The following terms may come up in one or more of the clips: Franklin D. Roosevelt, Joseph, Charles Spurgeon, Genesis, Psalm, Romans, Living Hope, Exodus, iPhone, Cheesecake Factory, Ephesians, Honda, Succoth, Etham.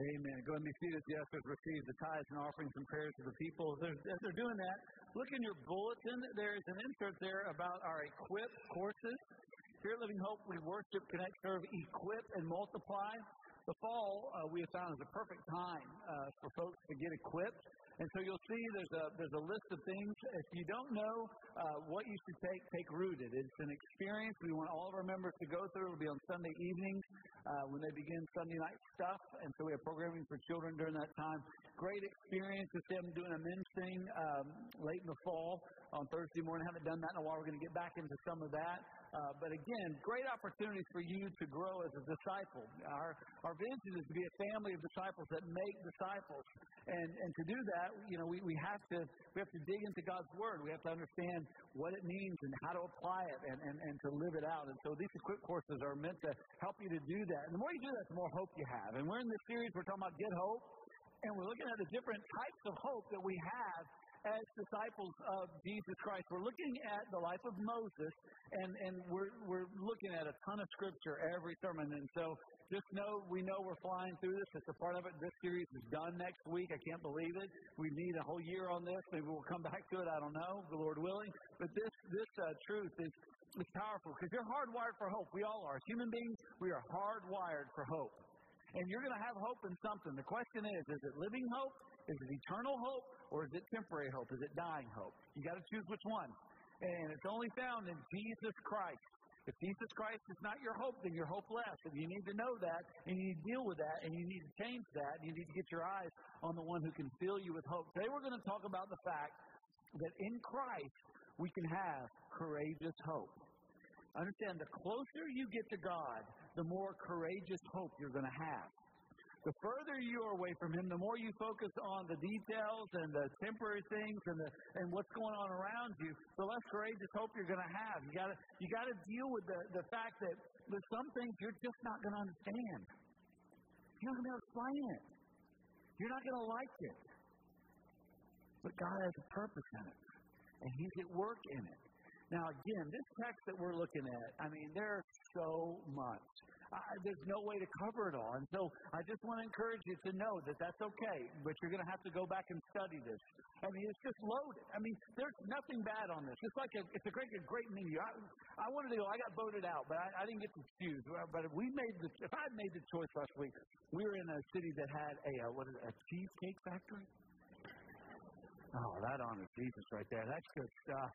Amen. Go ahead and be seated. The ushers receive the tithes and offerings and prayers of the people. As they're doing that, look in your bulletin. There's an insert there about our Equip courses. Here at Living Hope, we worship, connect, serve, equip, and multiply. The fall, we have found, is a perfect time for folks to get equipped. And so you'll see there's a list of things. If you don't know what you should take Rooted. It's an experience we want all of our members to go through. It'll be on Sunday evenings when they begin Sunday night stuff. And so we have programming for children during that time. Great experience with them doing a men's thing late in the fall on Thursday morning. Haven't done that in a while. We're going to get back into some of that. But again, great opportunities for you to grow as a disciple. Our vision is to be a family of disciples that make disciples. And to do that, we have to dig into God's Word. We have to understand what it means and how to apply it and to live it out. And so these Equip courses are meant to help you to do that. And the more you do that, the more hope you have. And we're in this series, we're talking about Get Hope. And we're looking at the different types of hope that we have as disciples of Jesus Christ. We're looking at the life of Moses, and we're looking at a ton of scripture every sermon. And so just know, we know we're flying through this. It's a part of it. This series is done next week. I can't believe it. We need a whole year on this. Maybe we'll come back to it. I don't know, the Lord willing. But this truth is powerful because you're hardwired for hope. We all are. As human beings, we are hardwired for hope. And you're going to have hope in something. The question is it living hope? Is it eternal hope? Or is it temporary hope? Is it dying hope? You got to choose which one. And it's only found in Jesus Christ. If Jesus Christ is not your hope, then you're hopeless. And you need to know that, and you need to deal with that, and you need to change that. You need to get your eyes on the one who can fill you with hope. Today we're going to talk about the fact that in Christ we can have courageous hope. Understand, the closer you get to God, the more courageous hope you're going to have. The further you are away from Him, the more you focus on the details and the temporary things and what's going on around you, the less courageous hope you're going to have. You got to deal with the fact that there's some things you're just not going to understand. You're not going to be able to explain it. You're not going to like it. But God has a purpose in it, and He's at work in it. Now, again, this text that we're looking at, I mean, there's so much. There's no way to cover it all. And so I just want to encourage you to know that that's okay, but you're going to have to go back and study this. I mean, it's just loaded. I mean, there's nothing bad on this. It's like it's a great menu. I wanted to go. I got voted out, but I didn't get to choose. But if I had made the choice last week, we were in a city that had a Cheesecake Factory. Oh, that honors Jesus right there. That's good stuff.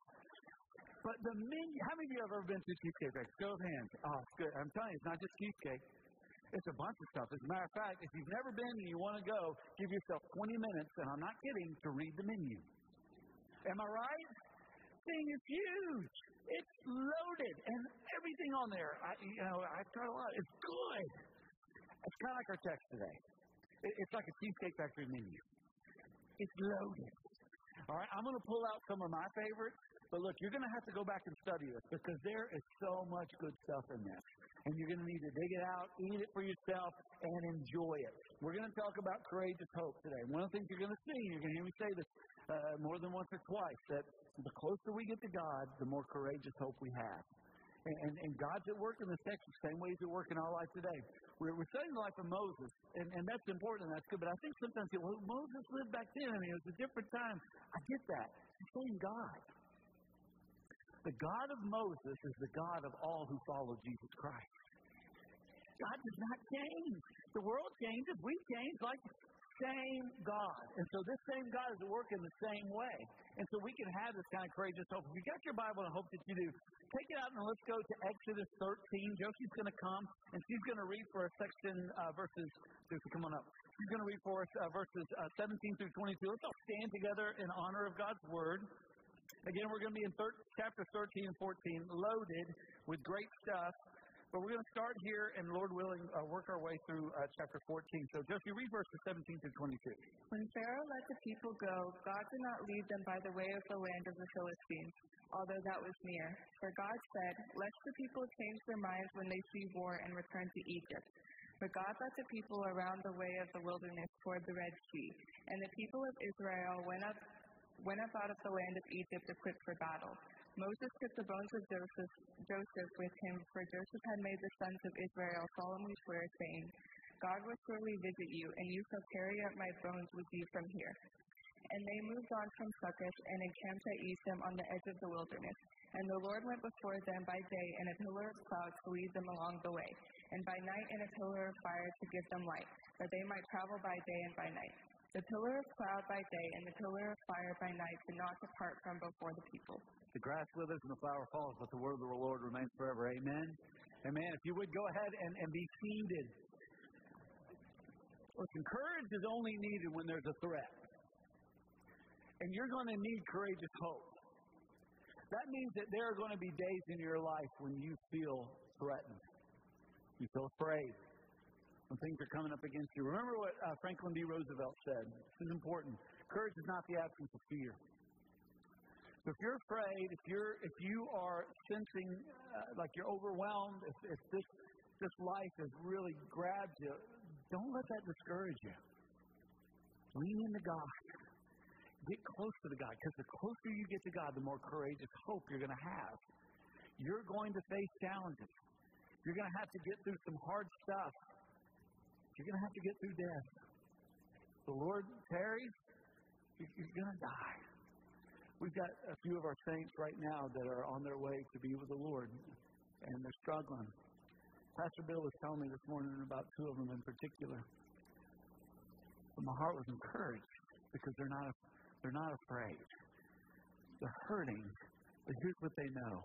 But the menu, how many of you have ever been to Cheesecake Factory? Show of hands. Oh, it's good. I'm telling you, it's not just cheesecake. It's a bunch of stuff. As a matter of fact, if you've never been and you want to go, give yourself 20 minutes, and I'm not kidding, to read the menu. Am I right? This thing is huge. It's loaded. And everything on there, I've tried a lot. It's good. It's kind of like our text today. It's like a Cheesecake Factory menu. It's loaded. All right, I'm going to pull out some of my favorites. But look, you're going to have to go back and study this because there is so much good stuff in this. And you're going to need to dig it out, eat it for yourself, and enjoy it. We're going to talk about courageous hope today. One of the things you're going to see, you're going to hear me say this more than once or twice, that the closer we get to God, the more courageous hope we have. And God's at work in this text the same way He's at work in our life today. We're studying the life of Moses, and that's important, and that's good. But I think sometimes, Moses lived back then. I mean, it was a different time. I get that. He's saying God. The God of Moses is the God of all who follow Jesus Christ. God does not change. The world changes. We change like the same God. And so this same God is at work in the same way. And so we can have this kind of courageous hope. If you got your Bible, I hope that you do, take it out and let's go to Exodus 13. Josie's going to come, and she's going to read for us verses. Josie, come on up. She's going to read for us verses 17 through 22. Let's all stand together in honor of God's Word. Again, we're going to be in chapter 13 and 14, loaded with great stuff. But we're going to start here and, Lord willing, work our way through chapter 14. So, Josie, read verses 17 through 22. When Pharaoh let the people go, God did not lead them by the way of the land of the Philistines, although that was near. For God said, lest the people change their minds when they see war and return to Egypt. But God led the people around the way of the wilderness toward the Red Sea, and the people of Israel went up out of the land of Egypt equipped for battle. Moses took the bones of Joseph with him, for Joseph had made the sons of Israel solemnly swear, saying, God will surely visit you, and you shall carry up my bones with you from here. And they moved on from Succoth and encamped at Etham on the edge of the wilderness. And the Lord went before them by day in a pillar of cloud to lead them along the way, and by night in a pillar of fire to give them light, that they might travel by day and by night. The pillar of cloud by day and the pillar of fire by night did not depart from before the people. The grass withers and the flower falls, but the word of the Lord remains forever. Amen? Amen. If you would go ahead and be seated. Listen, courage is only needed when there's a threat. And you're going to need courageous hope. That means that there are going to be days in your life when you feel threatened. You feel afraid when things are coming up against you. Remember what Franklin D. Roosevelt said. This is important. Courage is not the absence of fear. So if you're afraid, if you are sensing like you're overwhelmed, if this life has really grabbed you, don't let that discourage you. Lean into God. Get closer to God, because the closer you get to God, the more courageous hope you're going to have. You're going to face challenges. You're going to have to get through some hard stuff. You're going to have to get through death. If the Lord tarries, you're going to die. We've got a few of our saints right now that are on their way to be with the Lord, and they're struggling. Pastor Bill was telling me this morning about two of them in particular. But my heart was encouraged because they're not afraid. They're hurting. But here's what they know.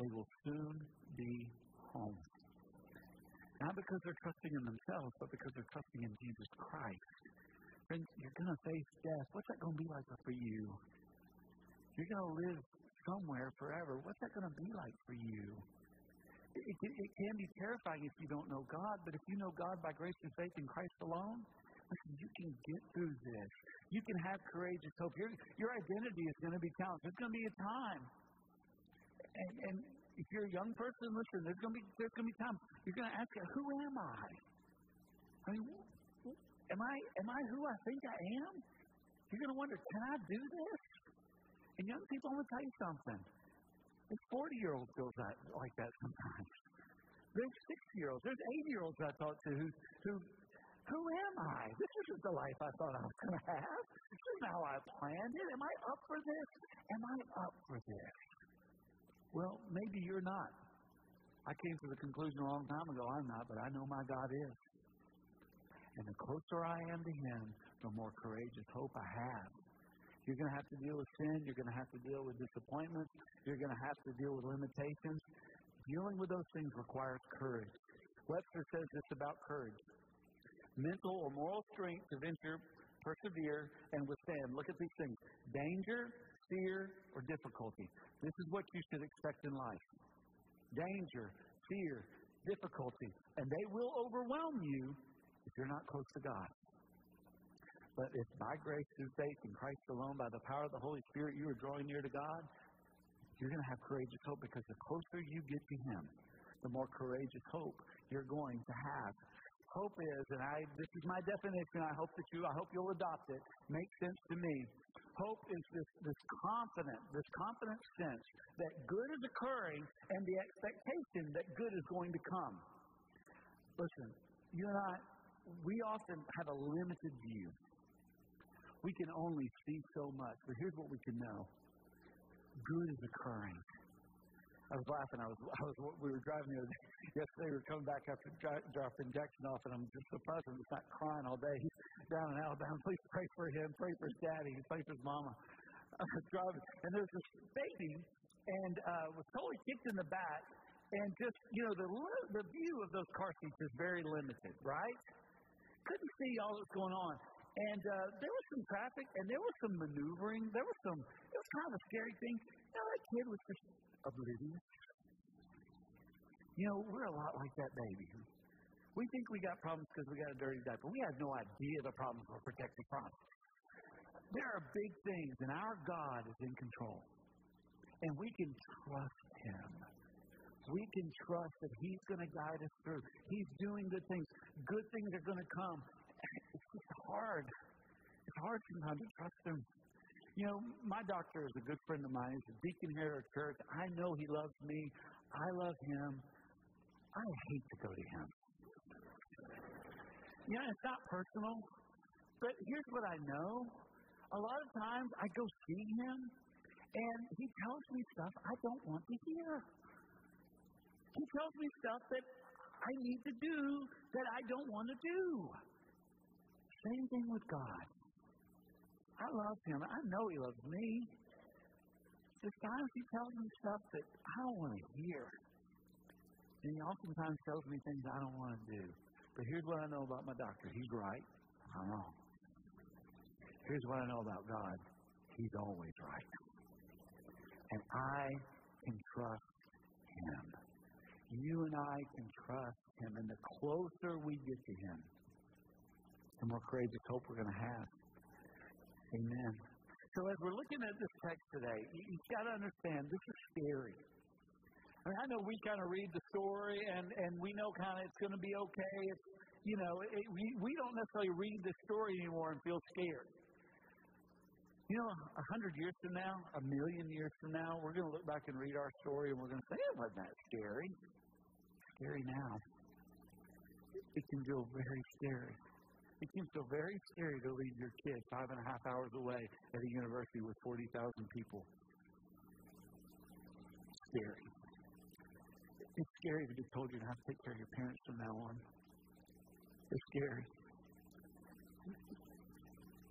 They will soon be home. Not because they're trusting in themselves, but because they're trusting in Jesus Christ. Friends, you're going to face death. What's that going to be like for you? You're going to live somewhere forever. What's that going to be like for you? It can be terrifying if you don't know God, but if you know God by grace and faith in Christ alone, listen, you can get through this. You can have courageous hope. Your identity is going to be challenged. There's going to be a time. And if you're a young person, listen, there's going to be time. You're going to ask God, who am I? I mean, am I who I think I am? You're going to wonder, can I do this? And young people, I'm going to tell you something. This 40-year-old feels like that sometimes. There's 6-year-olds. There's 8-year-olds I talk to who who am I? This isn't the life I thought I was going to have. This isn't how I planned it. Am I up for this? Am I up for this? Well, maybe you're not. I came to the conclusion a long time ago, I'm not, but I know my God is. And the closer I am to Him, the more courageous hope I have. You're going to have to deal with sin. You're going to have to deal with disappointments. You're going to have to deal with limitations. Dealing with those things requires courage. Webster says this about courage. Mental or moral strength to venture, persevere, and withstand. Look at these things. Danger, fear, or difficulty. This is what you should expect in life. Danger, fear, difficulty. And they will overwhelm you if you're not close to God. But if by grace, through faith in Christ alone, by the power of the Holy Spirit, you are drawing near to God, you're going to have courageous hope, because the closer you get to Him, the more courageous hope you're going to have. Hope is, and this is my definition, I hope you'll adopt it, makes sense to me. Hope is this confident sense that good is occurring and the expectation that good is going to come. Listen, you and I, we often have a limited view. We can only see so much, but here's what we can know. Good is occurring. I was laughing. We were driving the other day. Yesterday, we were coming back after dropping Jackson off, and I'm just surprised I'm just not crying all day. He's down in Alabama. Please pray for him. Pray for his daddy. Pray for his mama. I was driving, and there's this baby, and was totally kicked in the back, and just, you know, the view of those car seats is very limited, right? Couldn't see all that's going on, and there was some traffic, and there was some maneuvering. It was kind of a scary thing. You know, that kid was just oblivious. You know, we're a lot like that baby. We think we got problems because we got a dirty diaper. We had no idea the problems were protective problems. There are big things, and our God is in control. And we can trust Him. We can trust that He's going to guide us through. He's doing good things. Good things are going to come. It's just hard. It's hard sometimes to trust Him. You know, my doctor is a good friend of mine. He's a deacon here at church. I know he loves me. I love him. I hate to go to him. You know, it's not personal, but here's what I know. A lot of times I go see him, and he tells me stuff I don't want to hear. He tells me stuff that I need to do that I don't want to do. Same thing with God. I love him. I know he loves me. There's times he tells me stuff that I don't want to hear. And he oftentimes tells me things I don't want to do. But here's what I know about my doctor. He's right. I'm wrong. Here's what I know about God. He's always right. And I can trust him. You and I can trust him. And the closer we get to him, the more courageous hope we're going to have. Amen. So as we're looking at this text today, you've got to understand this is scary. I mean, I know we kind of read the story, and we know kind of it's going to be okay. It's, you know, we don't necessarily read the story anymore and feel scared. You know, 100 years from now, 1,000,000 years from now, we're going to look back and read our story, and we're going to say, it wasn't that scary. It's scary now. It can feel very scary. It can feel very scary to leave your kid 5.5 hours away at a university with 40,000 people. It's scary. It's scary to be told you don't have to take care of your parents from now on. It's scary.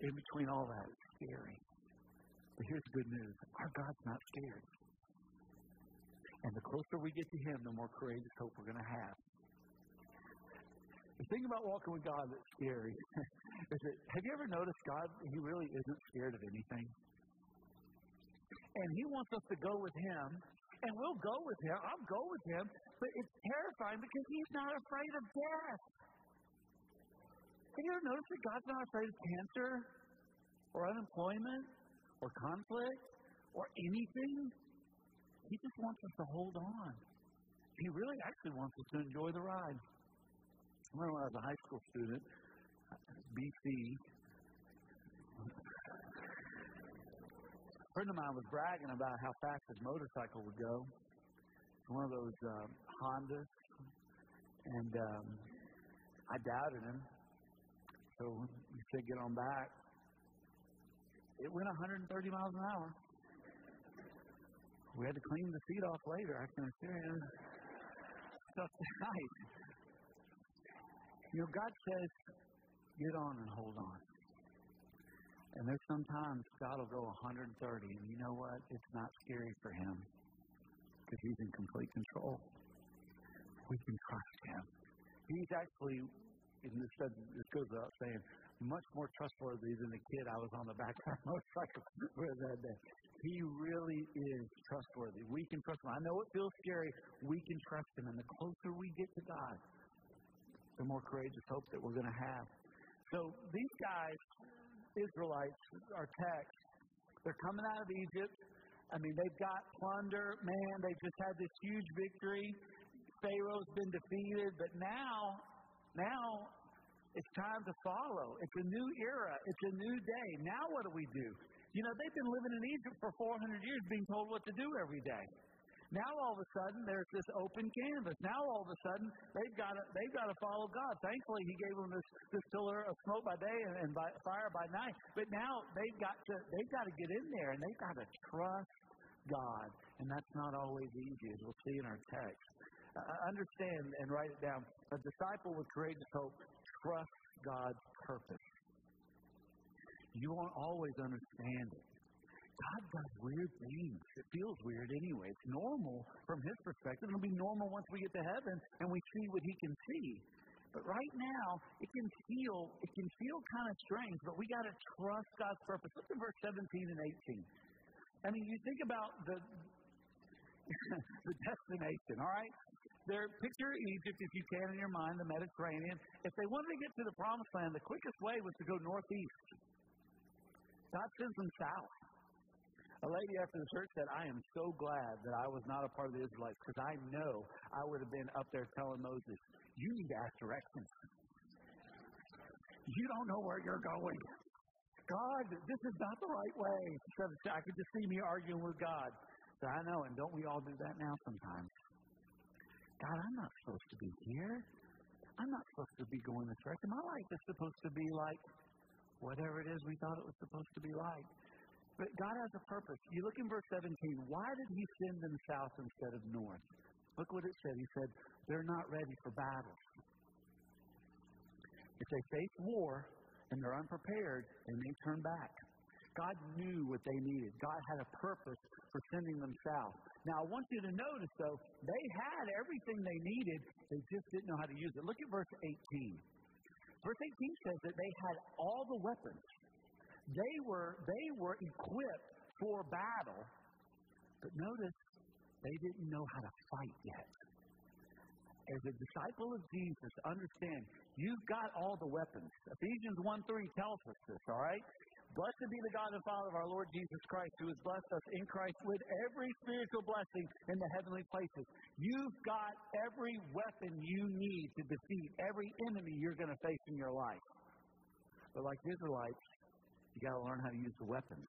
In between all that, it's scary. But here's the good news. Our God's not scared. And the closer we get to him, the more courageous hope we're going to have. The thing about walking with God that's scary is that, have you ever noticed God, he really isn't scared of anything? And he wants us to go with him. And we'll go with him. I'll go with him. But it's terrifying because he's not afraid of death. Have you ever noticed that God's not afraid of cancer or unemployment or conflict or anything? He just wants us to hold on. He really actually wants us to enjoy the ride. I remember when I was a high school student, BC, a friend of mine was bragging about how fast his motorcycle would go. It's one of those Hondas, and I doubted him. So he said, "Get on back." It went 130 miles an hour. We had to clean the seat off later. I can understand. Stuff tonight. You know, God says, get on and hold on. And there's sometimes God will go 130, and you know what? It's not scary for him because he's in complete control. We can trust him. He's actually, and this goes without saying, much more trustworthy than the kid I was on the back of my motorcycle with that day. He really is trustworthy. We can trust him. I know it feels scary. We can trust him. And the closer we get to God, the more courageous hope that we're going to have. So these guys, Israelites, our text, they're coming out of Egypt. I mean, they've got plunder. Man, they've just had this huge victory. Pharaoh's been defeated. But now it's time to follow. It's a new era. It's a new day. Now what do we do? You know, they've been living in Egypt for 400 years being told what to do every day. Now all of a sudden there's this open canvas. Now all of a sudden they've got to follow God. Thankfully he gave them this pillar of smoke by day and by fire by night. But now they've got to get in there and they've got to trust God. And that's not always easy, as we'll see in our text. Understand and write it down. A disciple with courageous hope trusts God's purpose. You won't always understand it. God does weird things. It feels weird anyway. It's normal from his perspective. It'll be normal once we get to heaven and we see what he can see. But right now, it can feel kind of strange, but we got to trust God's purpose. Look at verse 17 and 18. I mean, you think about the destination, all right? Picture Egypt, if you can in your mind, the Mediterranean. If they wanted to get to the promised land, the quickest way was to go northeast. God sends them south. A lady after the church said, I am so glad that I was not a part of the Israelites because I know I would have been up there telling Moses, you need to ask directions. You don't know where you're going. God, this is not the right way. I could just see me arguing with God. So I know, and don't we all do that now sometimes? God, I'm not supposed to be here. I'm not supposed to be going this direction. My life is supposed to be like whatever it is we thought it was supposed to be like. But God has a purpose. You look in verse 17. Why did he send them south instead of north? Look what it said. He said, they're not ready for battle. If they face war and they're unprepared, they may turn back. God knew what they needed. God had a purpose for sending them south. Now, I want you to notice, though, they had everything they needed. They just didn't know how to use it. Look at verse 18. Verse 18 says that they had all the weapons. They were equipped for battle. But notice, they didn't know how to fight yet. As a disciple of Jesus, understand, you've got all the weapons. Ephesians 1:3 tells us this, all right? Blessed be the God and Father of our Lord Jesus Christ, who has blessed us in Christ with every spiritual blessing in the heavenly places. You've got every weapon you need to defeat every enemy you're going to face in your life. But like Israelites, you've got to learn how to use the weapons.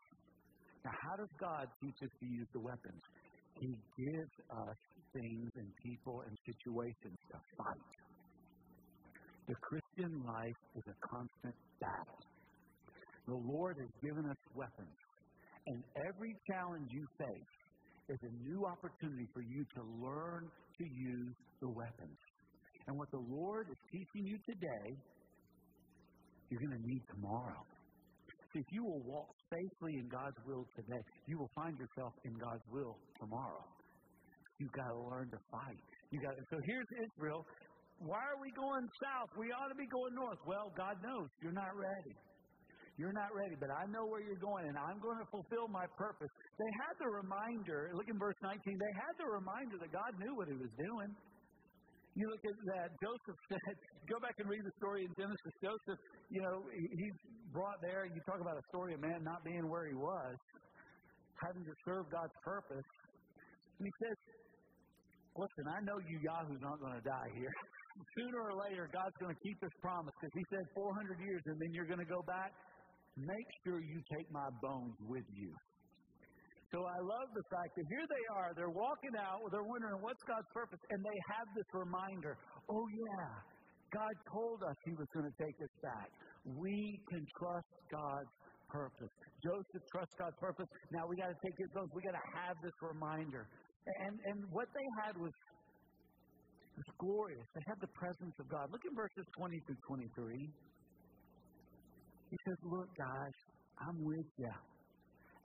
Now, how does God teach us to use the weapons? He gives us things and people and situations to fight. The Christian life is a constant battle. The Lord has given us weapons, and every challenge you face is a new opportunity for you to learn to use the weapons. And what the Lord is teaching you today, you're going to need tomorrow. If you will walk safely in God's will today, you will find yourself in God's will tomorrow. You've got to learn to fight. So here's Israel. Why are we going south? We ought to be going north. Well, God knows you're not ready. You're not ready, but I know where you're going, and I'm going to fulfill my purpose. They had the reminder. Look in verse 19. They had the reminder that God knew what he was doing. You look at that. Joseph said, go back and read the story in Genesis. Joseph, he's brought there. You talk about a story of man not being where he was, having to serve God's purpose. And he says, listen, I know you Yahoo's not going to die here. Sooner or later, God's going to keep his promise. Because he said 400 years, and then you're going to go back. Make sure you take my bones with you. So I love the fact that here they are. They're walking out. They're wondering, what's God's purpose? And they have this reminder. Oh, yeah. God told us he was going to take us back. We can trust God's purpose. Joseph trusts God's purpose. Now we got to take his bones. We got to have this reminder. And what they had was glorious. They had the presence of God. Look at verses 20 through 23. He says, look, guys, I'm with you.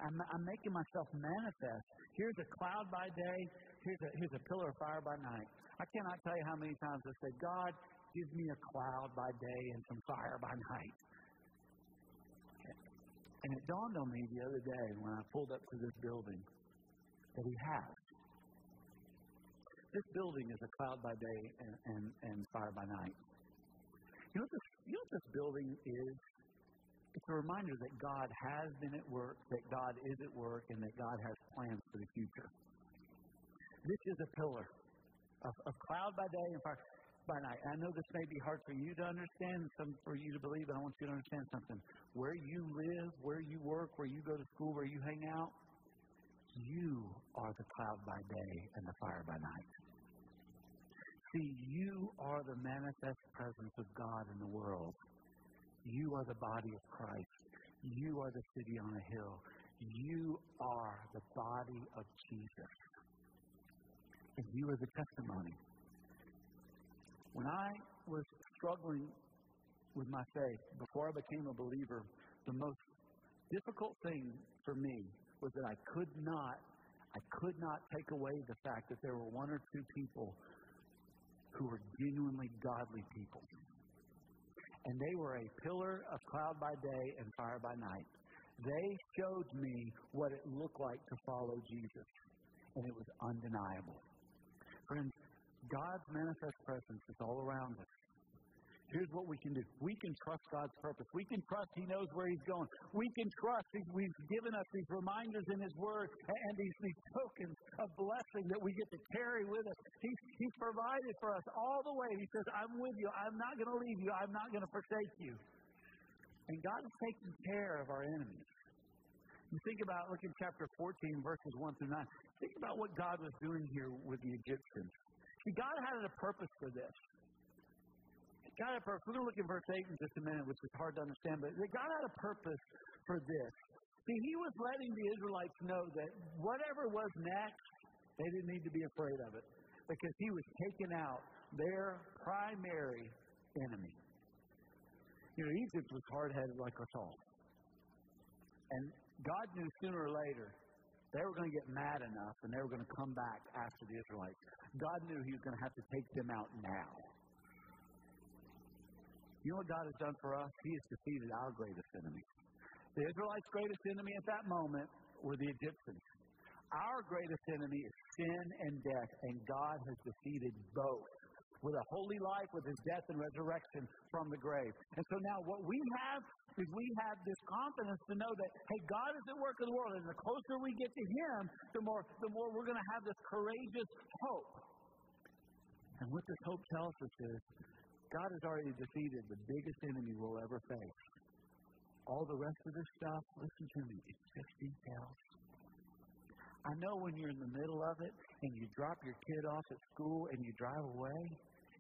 I'm making myself manifest. Here's a cloud by day. Here's a pillar of fire by night. I cannot tell you how many times I said, God, give me a cloud by day and some fire by night. And it dawned on me the other day when I pulled up to this building that he has. This building is a cloud by day and fire by night. You know what this building is? It's a reminder that God has been at work, that God is at work, and that God has plans for the future. This is a pillar of cloud by day and fire by night. I know this may be hard for you to understand, some for you to believe, but I want you to understand something. Where you live, where you work, where you go to school, where you hang out, you are the cloud by day and the fire by night. See, you are the manifest presence of God in the world. You are the body of Christ. You are the city on a hill. You are the body of Jesus. And you are the testimony. When I was struggling with my faith, before I became a believer, the most difficult thing for me was that I could not take away the fact that there were one or two people who were genuinely godly people. And they were a pillar of cloud by day and fire by night. They showed me what it looked like to follow Jesus. And it was undeniable. Friends, God's manifest presence is all around us. Here's what we can do. We can trust God's purpose. We can trust he knows where he's going. We can trust he's given us these reminders in his word and these tokens of blessing that we get to carry with us. He's provided for us all the way. He says, I'm with you. I'm not going to leave you. I'm not going to forsake you. And God is taking care of our enemies. You think about, look in chapter 14, verses 1 through 9. Think about what God was doing here with the Egyptians. See, God had a purpose for this. got a purpose. We're going to look in verse 8 in just a minute, which is hard to understand, but they got out a purpose for this. See, he was letting the Israelites know that whatever was next, they didn't need to be afraid of it, because he was taking out their primary enemy. You know, Egypt was hard-headed like us all. And God knew sooner or later they were going to get mad enough and they were going to come back after the Israelites. God knew he was going to have to take them out now. You know what God has done for us? He has defeated our greatest enemy. The Israelites' greatest enemy at that moment were the Egyptians. Our greatest enemy is sin and death, and God has defeated both with a holy life, with his death and resurrection from the grave. And so now what we have is we have this confidence to know that, hey, God is at work in the world, and the closer we get to him, the more we're going to have this courageous hope. And what this hope tells us is God has already defeated the biggest enemy we'll ever face. All the rest of this stuff, listen to me, it's just details. I know when you're in the middle of it and you drop your kid off at school and you drive away,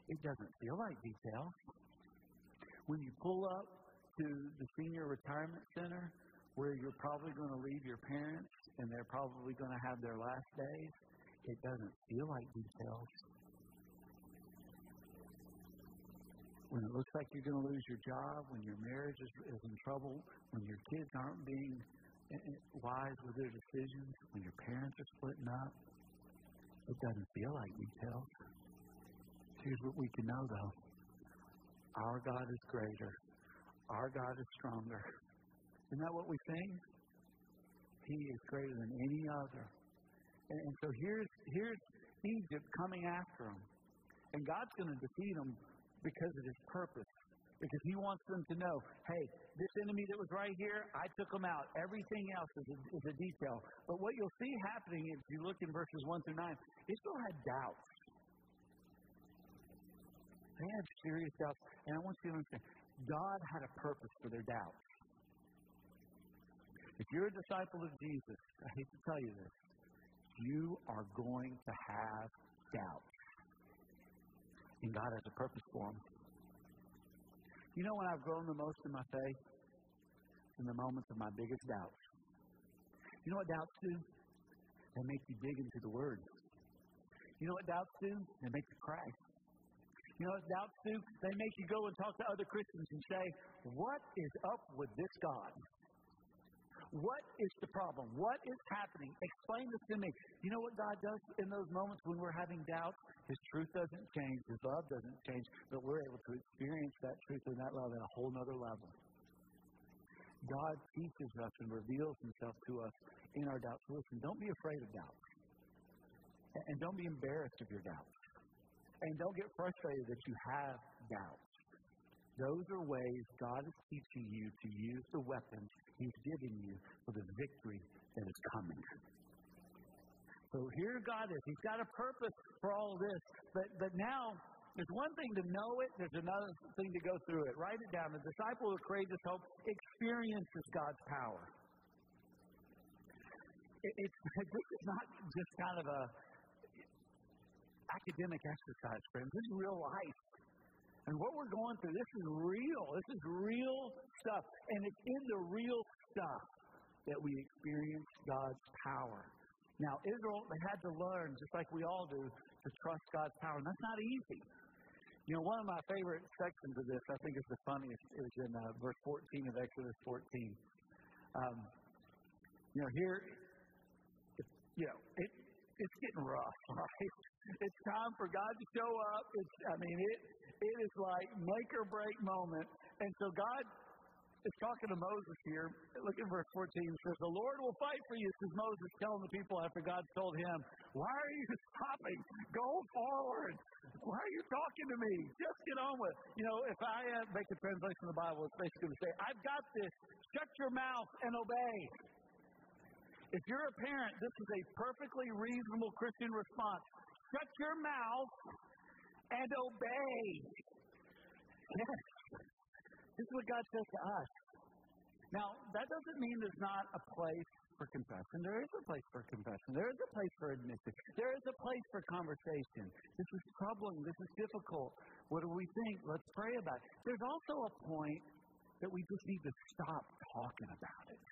it doesn't feel like detail. When you pull up to the senior retirement center where you're probably going to leave your parents and they're probably going to have their last days, it doesn't feel like detail. When it looks like you're going to lose your job, when your marriage is in trouble, when your kids aren't being wise with their decisions, when your parents are splitting up, it doesn't feel like details. Here's what we can know, though. Our God is greater. Our God is stronger. Isn't that what we sing? He is greater than any other. And so here's Egypt coming after them. And God's going to defeat them because of his purpose. Because he wants them to know, hey, this enemy that was right here, I took him out. Everything else is a detail. But what you'll see happening if you look in verses 1 through 9, Israel had doubts. They had serious doubts. And I want you to understand, God had a purpose for their doubts. If you're a disciple of Jesus, I hate to tell you this, you are going to have doubts. And God has a purpose for them. You know when I've grown the most in my faith? In the moments of my biggest doubts. You know what doubts do? They make you dig into the Word. You know what doubts do? They make you cry. You know what doubts do? They make you go and talk to other Christians and say, what is up with this God? What is the problem? What is happening? Explain this to me. You know what God does in those moments when we're having doubts? His truth doesn't change. His love doesn't change. But we're able to experience that truth and that love at a whole other level. God teaches us and reveals himself to us in our doubts. Listen, don't be afraid of doubts. And don't be embarrassed of your doubts. And don't get frustrated that you have doubts. Those are ways God is teaching you to use the weapons he's given you for the victory that is coming. So here God is. He's got a purpose for all this. But now, there's one thing to know it. There's another thing to go through it. Write it down. The disciple of courageous hope experiences God's power. This is not just kind of an academic exercise, friends. This is real life. And what we're going through, this is real. This is real stuff. And it's in the real stuff that we experience God's power. Now, Israel, they had to learn, just like we all do, to trust God's power. And that's not easy. You know, one of my favorite sections of this, I think is the funniest, is in verse 14 of Exodus 14. You know, here, you know, it's getting rough, right? It's time for God to show up. It is like make or break moment. And so God is talking to Moses here. Look at verse 14. It says, the Lord will fight for you, says Moses, telling the people after God told him, why are you stopping? Go forward. Why are you talking to me? Just get on with it. You know, if I make a translation of the Bible, it's basically going to say, I've got this. Shut your mouth and obey. If you're a parent, this is a perfectly reasonable Christian response. Shut your mouth and obey. Yes. This is what God says to us. Now, that doesn't mean there's not a place for confession. There is a place for confession. There is a place for admission. There is a place for conversation. This is troubling. This is difficult. What do we think? Let's pray about it. There's also a point that we just need to stop talking about it.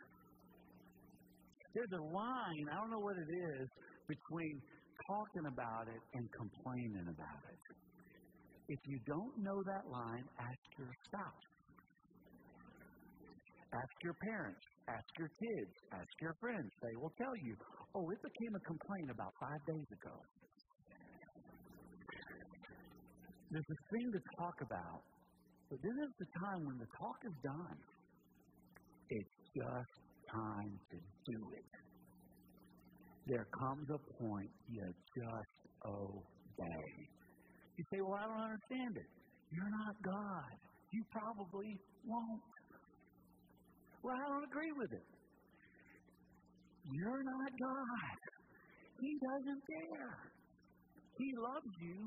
There's a line, I don't know what it is, between talking about it and complaining about it. If you don't know that line, ask your spouse. Ask your parents. Ask your kids. Ask your friends. They will tell you, oh, it became a complaint about 5 days ago. There's a thing to talk about, but this is the time when the talk is done. It's just time to do it. There comes a point you just obey. You say, well, I don't understand it. You're not God. You probably won't. Well, I don't agree with it. You're not God. He doesn't care. He loves you.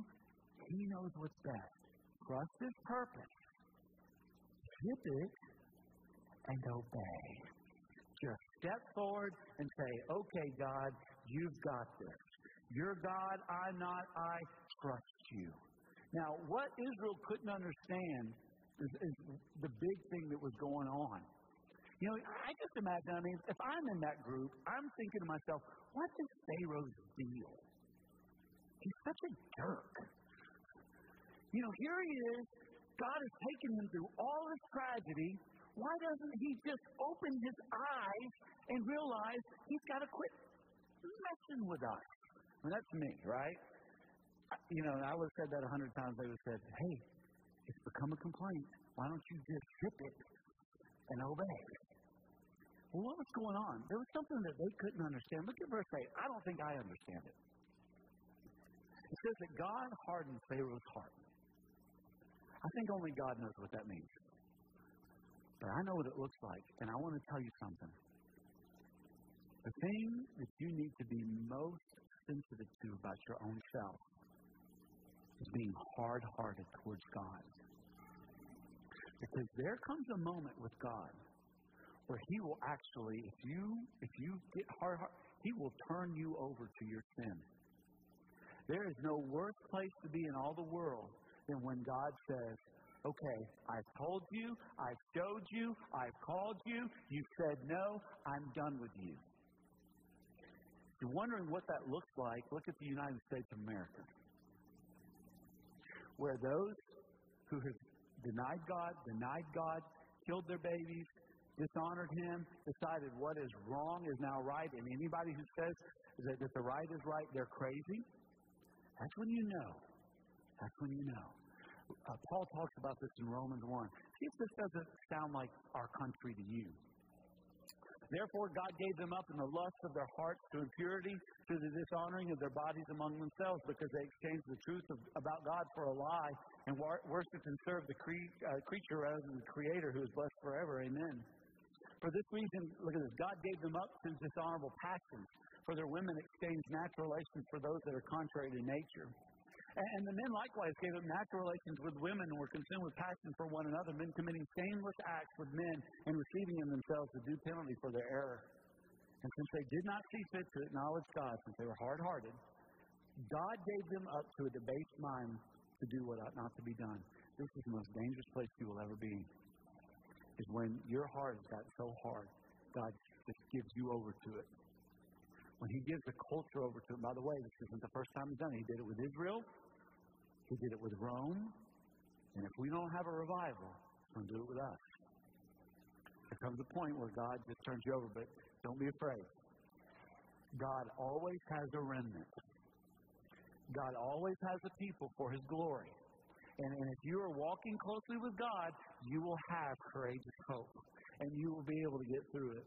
He knows what's best. Trust His purpose. Skip it and obey. Just step forward and say, okay, God, you've got this. You're God, I'm not, I trust you. Now, what Israel couldn't understand is the big thing that was going on. You know, I just imagine, I mean, if I'm in that group, I'm thinking to myself, what is Pharaoh's deal? He's such a jerk. You know, here he is. God has taken him through all this tragedy. Why doesn't he just open his eyes and realize he's got to quit messing with us? And that's me, right? You know, I would have said that 100 times. I would have said, hey, it's become a complaint. Why don't you just ship it and obey? Well, what was going on? There was something that they couldn't understand. Look at verse 8. I don't think I understand it. It says that God hardened Pharaoh's heart. I think only God knows what that means. But I know what it looks like, and I want to tell you something. The thing that you need to be most sensitive to about your own self is being hard-hearted towards God. Because there comes a moment with God where He will actually, if you get hard-hearted, He will turn you over to your sin. There is no worse place to be in all the world than when God says, okay, I've told you, I've showed you, I've called you, you said no, I'm done with you. If you're wondering what that looks like, look at the United States of America, where those who have denied God, killed their babies, dishonored Him, decided what is wrong is now right, and anybody who says that the right is right, they're crazy. That's when you know. That's when you know. Paul talks about this in Romans 1. See if this doesn't sound like our country to you. Therefore, God gave them up in the lust of their hearts to impurity, to the dishonoring of their bodies among themselves, because they exchanged the truth about God for a lie and worshiped and served the creature rather than the Creator, who is blessed forever. Amen. For this reason, look at this, God gave them up to dishonorable passions, for their women exchanged natural relations for those that are contrary to nature. And the men likewise gave up natural relations with women and were consumed with passion for one another, men committing shameless acts with men and receiving in themselves the due penalty for their error. And since they did not see fit to acknowledge God, since they were hard-hearted, God gave them up to a debased mind to do what ought not to be done. This is the most dangerous place you will ever be, is when your heart has got so hard, God just gives you over to it. When He gives the culture over to it, by the way, this isn't the first time He's done it. He did it with Israel. He did it with Rome. And if we don't have a revival, He's going to do it with us. There comes a point where God just turns you over, but don't be afraid. God always has a remnant. God always has a people for His glory. And if you are walking closely with God, you will have courageous hope. And you will be able to get through it.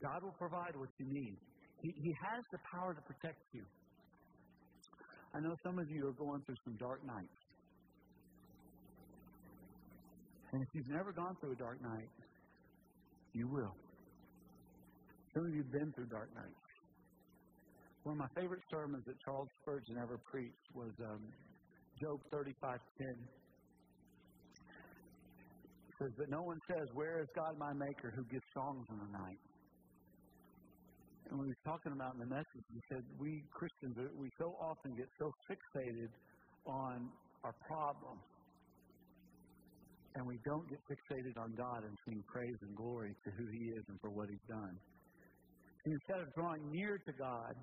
God will provide what you need. He has the power to protect you. I know some of you are going through some dark nights. And if you've never gone through a dark night, you will. Some of you have been through dark nights. One of my favorite sermons that Charles Spurgeon ever preached was Job 35:10. It says, but no one says, where is God my Maker, who gives songs in the night? And when he was talking about in the message, he said, we Christians, we so often get so fixated on our problem, and we don't get fixated on God and sing praise and glory to who He is and for what He's done. And instead of drawing near to God,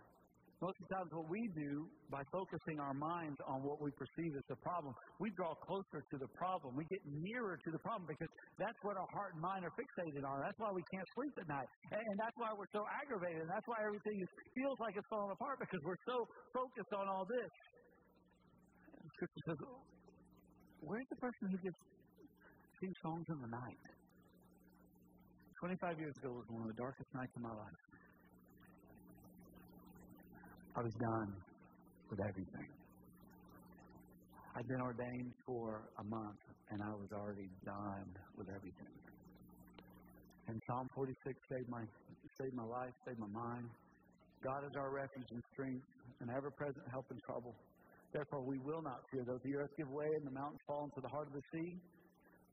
most of the times what we do by focusing our minds on what we perceive as the problem, we draw closer to the problem. We get nearer to the problem because that's what our heart and mind are fixated on. That's why we can't sleep at night. And that's why we're so aggravated. And that's why everything feels like it's falling apart, because we're so focused on all this. The scripture says, where's the person who just sings songs in the night? 25 years ago was one of the darkest nights of my life. I was done with everything. I'd been ordained for a month, and I was already done with everything. And Psalm 46 saved my life, saved my mind. God is our refuge and strength, an ever-present help in trouble. Therefore, we will not fear, though the earth give way and the mountains fall into the heart of the sea,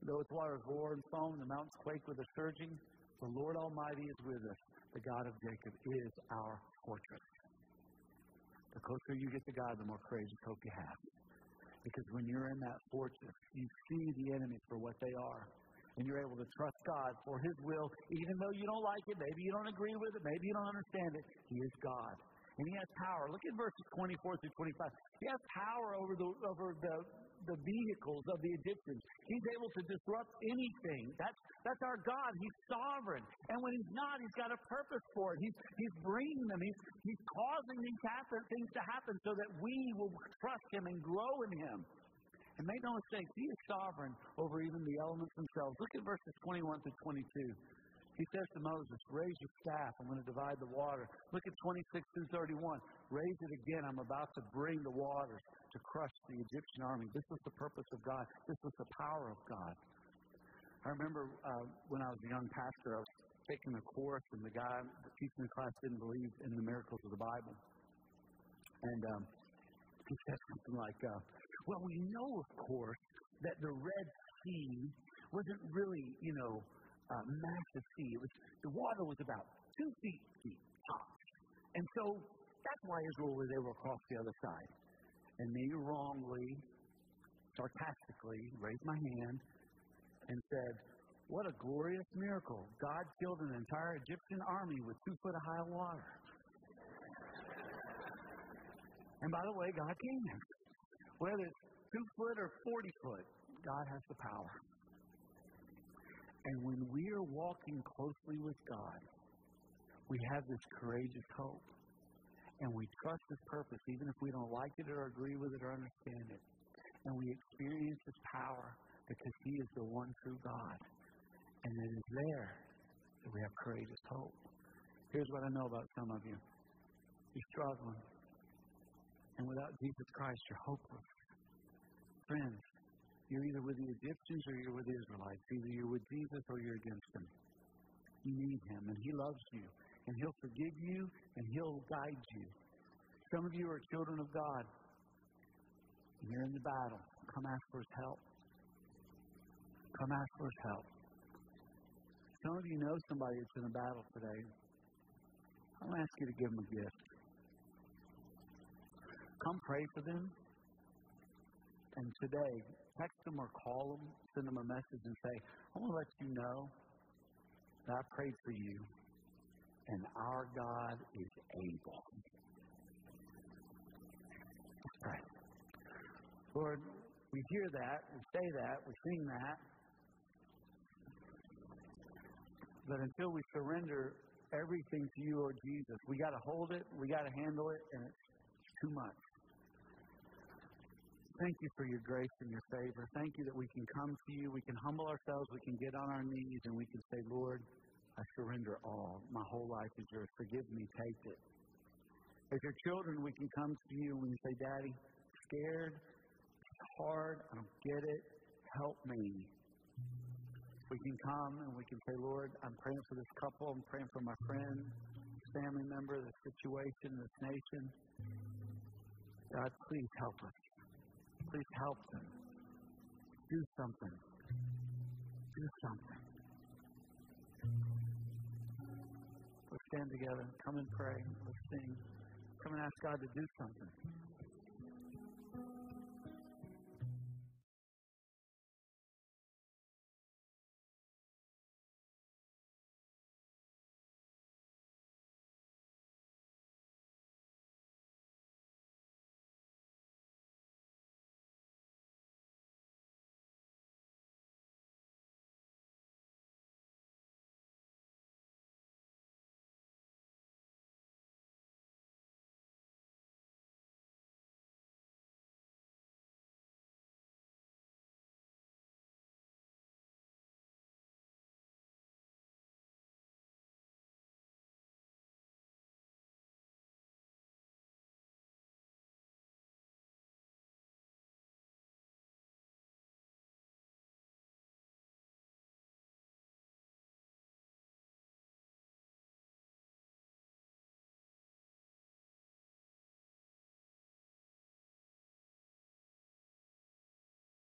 though its waters roar and foam and the mountains quake with a surging. The Lord Almighty is with us. The God of Jacob is our fortress. The closer you get to God, the more courage and hope you have. Because when you're in that fortress, you see the enemy for what they are. And you're able to trust God for His will, even though you don't like it, maybe you don't agree with it, maybe you don't understand it. He is God. And He has power. Look at verses 24 through 25. He has power over the vehicles of the Egyptians. He's able to disrupt anything. That's our God. He's sovereign. And when He's not, He's got a purpose for it. He's bringing them. He's causing these things to happen so that we will trust Him and grow in Him. And make no mistake, He is sovereign over even the elements themselves. Look at verses 21 through 22. He says to Moses, raise your staff, I'm going to divide the water. Look at 26 through 31. Raise it again, I'm about to bring the waters to crush the Egyptian army. This was the purpose of God. This was the power of God. I remember when I was a young pastor, I was taking a course, and the guy teaching the class didn't believe in the miracles of the Bible. And he said something like, well, we know, of course, that the Red Sea wasn't really, massive sea. The water was about 2 feet deep. And so that's why Israel was able to cross the other side. And me wrongly, sarcastically, raised my hand and said, what a glorious miracle. God killed an entire Egyptian army with 2 foot of high water. And by the way, God can. Whether it's 2 foot or 40 foot, God has the power. And when we are walking closely with God, we have this courageous hope. And we trust His purpose, even if we don't like it or agree with it or understand it. And we experience His power because He is the one true God. And it is there that we have courageous hope. Here's what I know about some of you. You're struggling. And without Jesus Christ, you're hopeless. Friends, you're either with the Egyptians or you're with the Israelites. Either you're with Jesus or you're against Him. You need Him, and He loves you, and He'll forgive you, and He'll guide you. Some of you are children of God, and you're in the battle. Come ask for His help. Come ask for His help. Some of you know somebody that's in a battle today. I'm going to ask you to give them a gift. Come pray for them. And today, text them or call them, send them a message and say, I want to let you know that I prayed for you, and our God is able. Let's pray. Lord, we hear that, we say that, we sing that, but until we surrender everything to you, Lord Jesus, we got to hold it, we got to handle it, and it's too much. Thank you for your grace and your favor. Thank you that we can come to you, we can humble ourselves, we can get on our knees, and we can say, Lord, I surrender all. My whole life is yours. Forgive me. Take it. As your children, we can come to you and say, Daddy, I'm scared. It's hard. I don't get it. Help me. We can come and we can say, Lord, I'm praying for this couple. I'm praying for my friend, family member, the situation, this nation. God, please help us. Please help them. Do something. Do something. Let's stand together. Come and pray. Let's sing. Come and ask God to do something.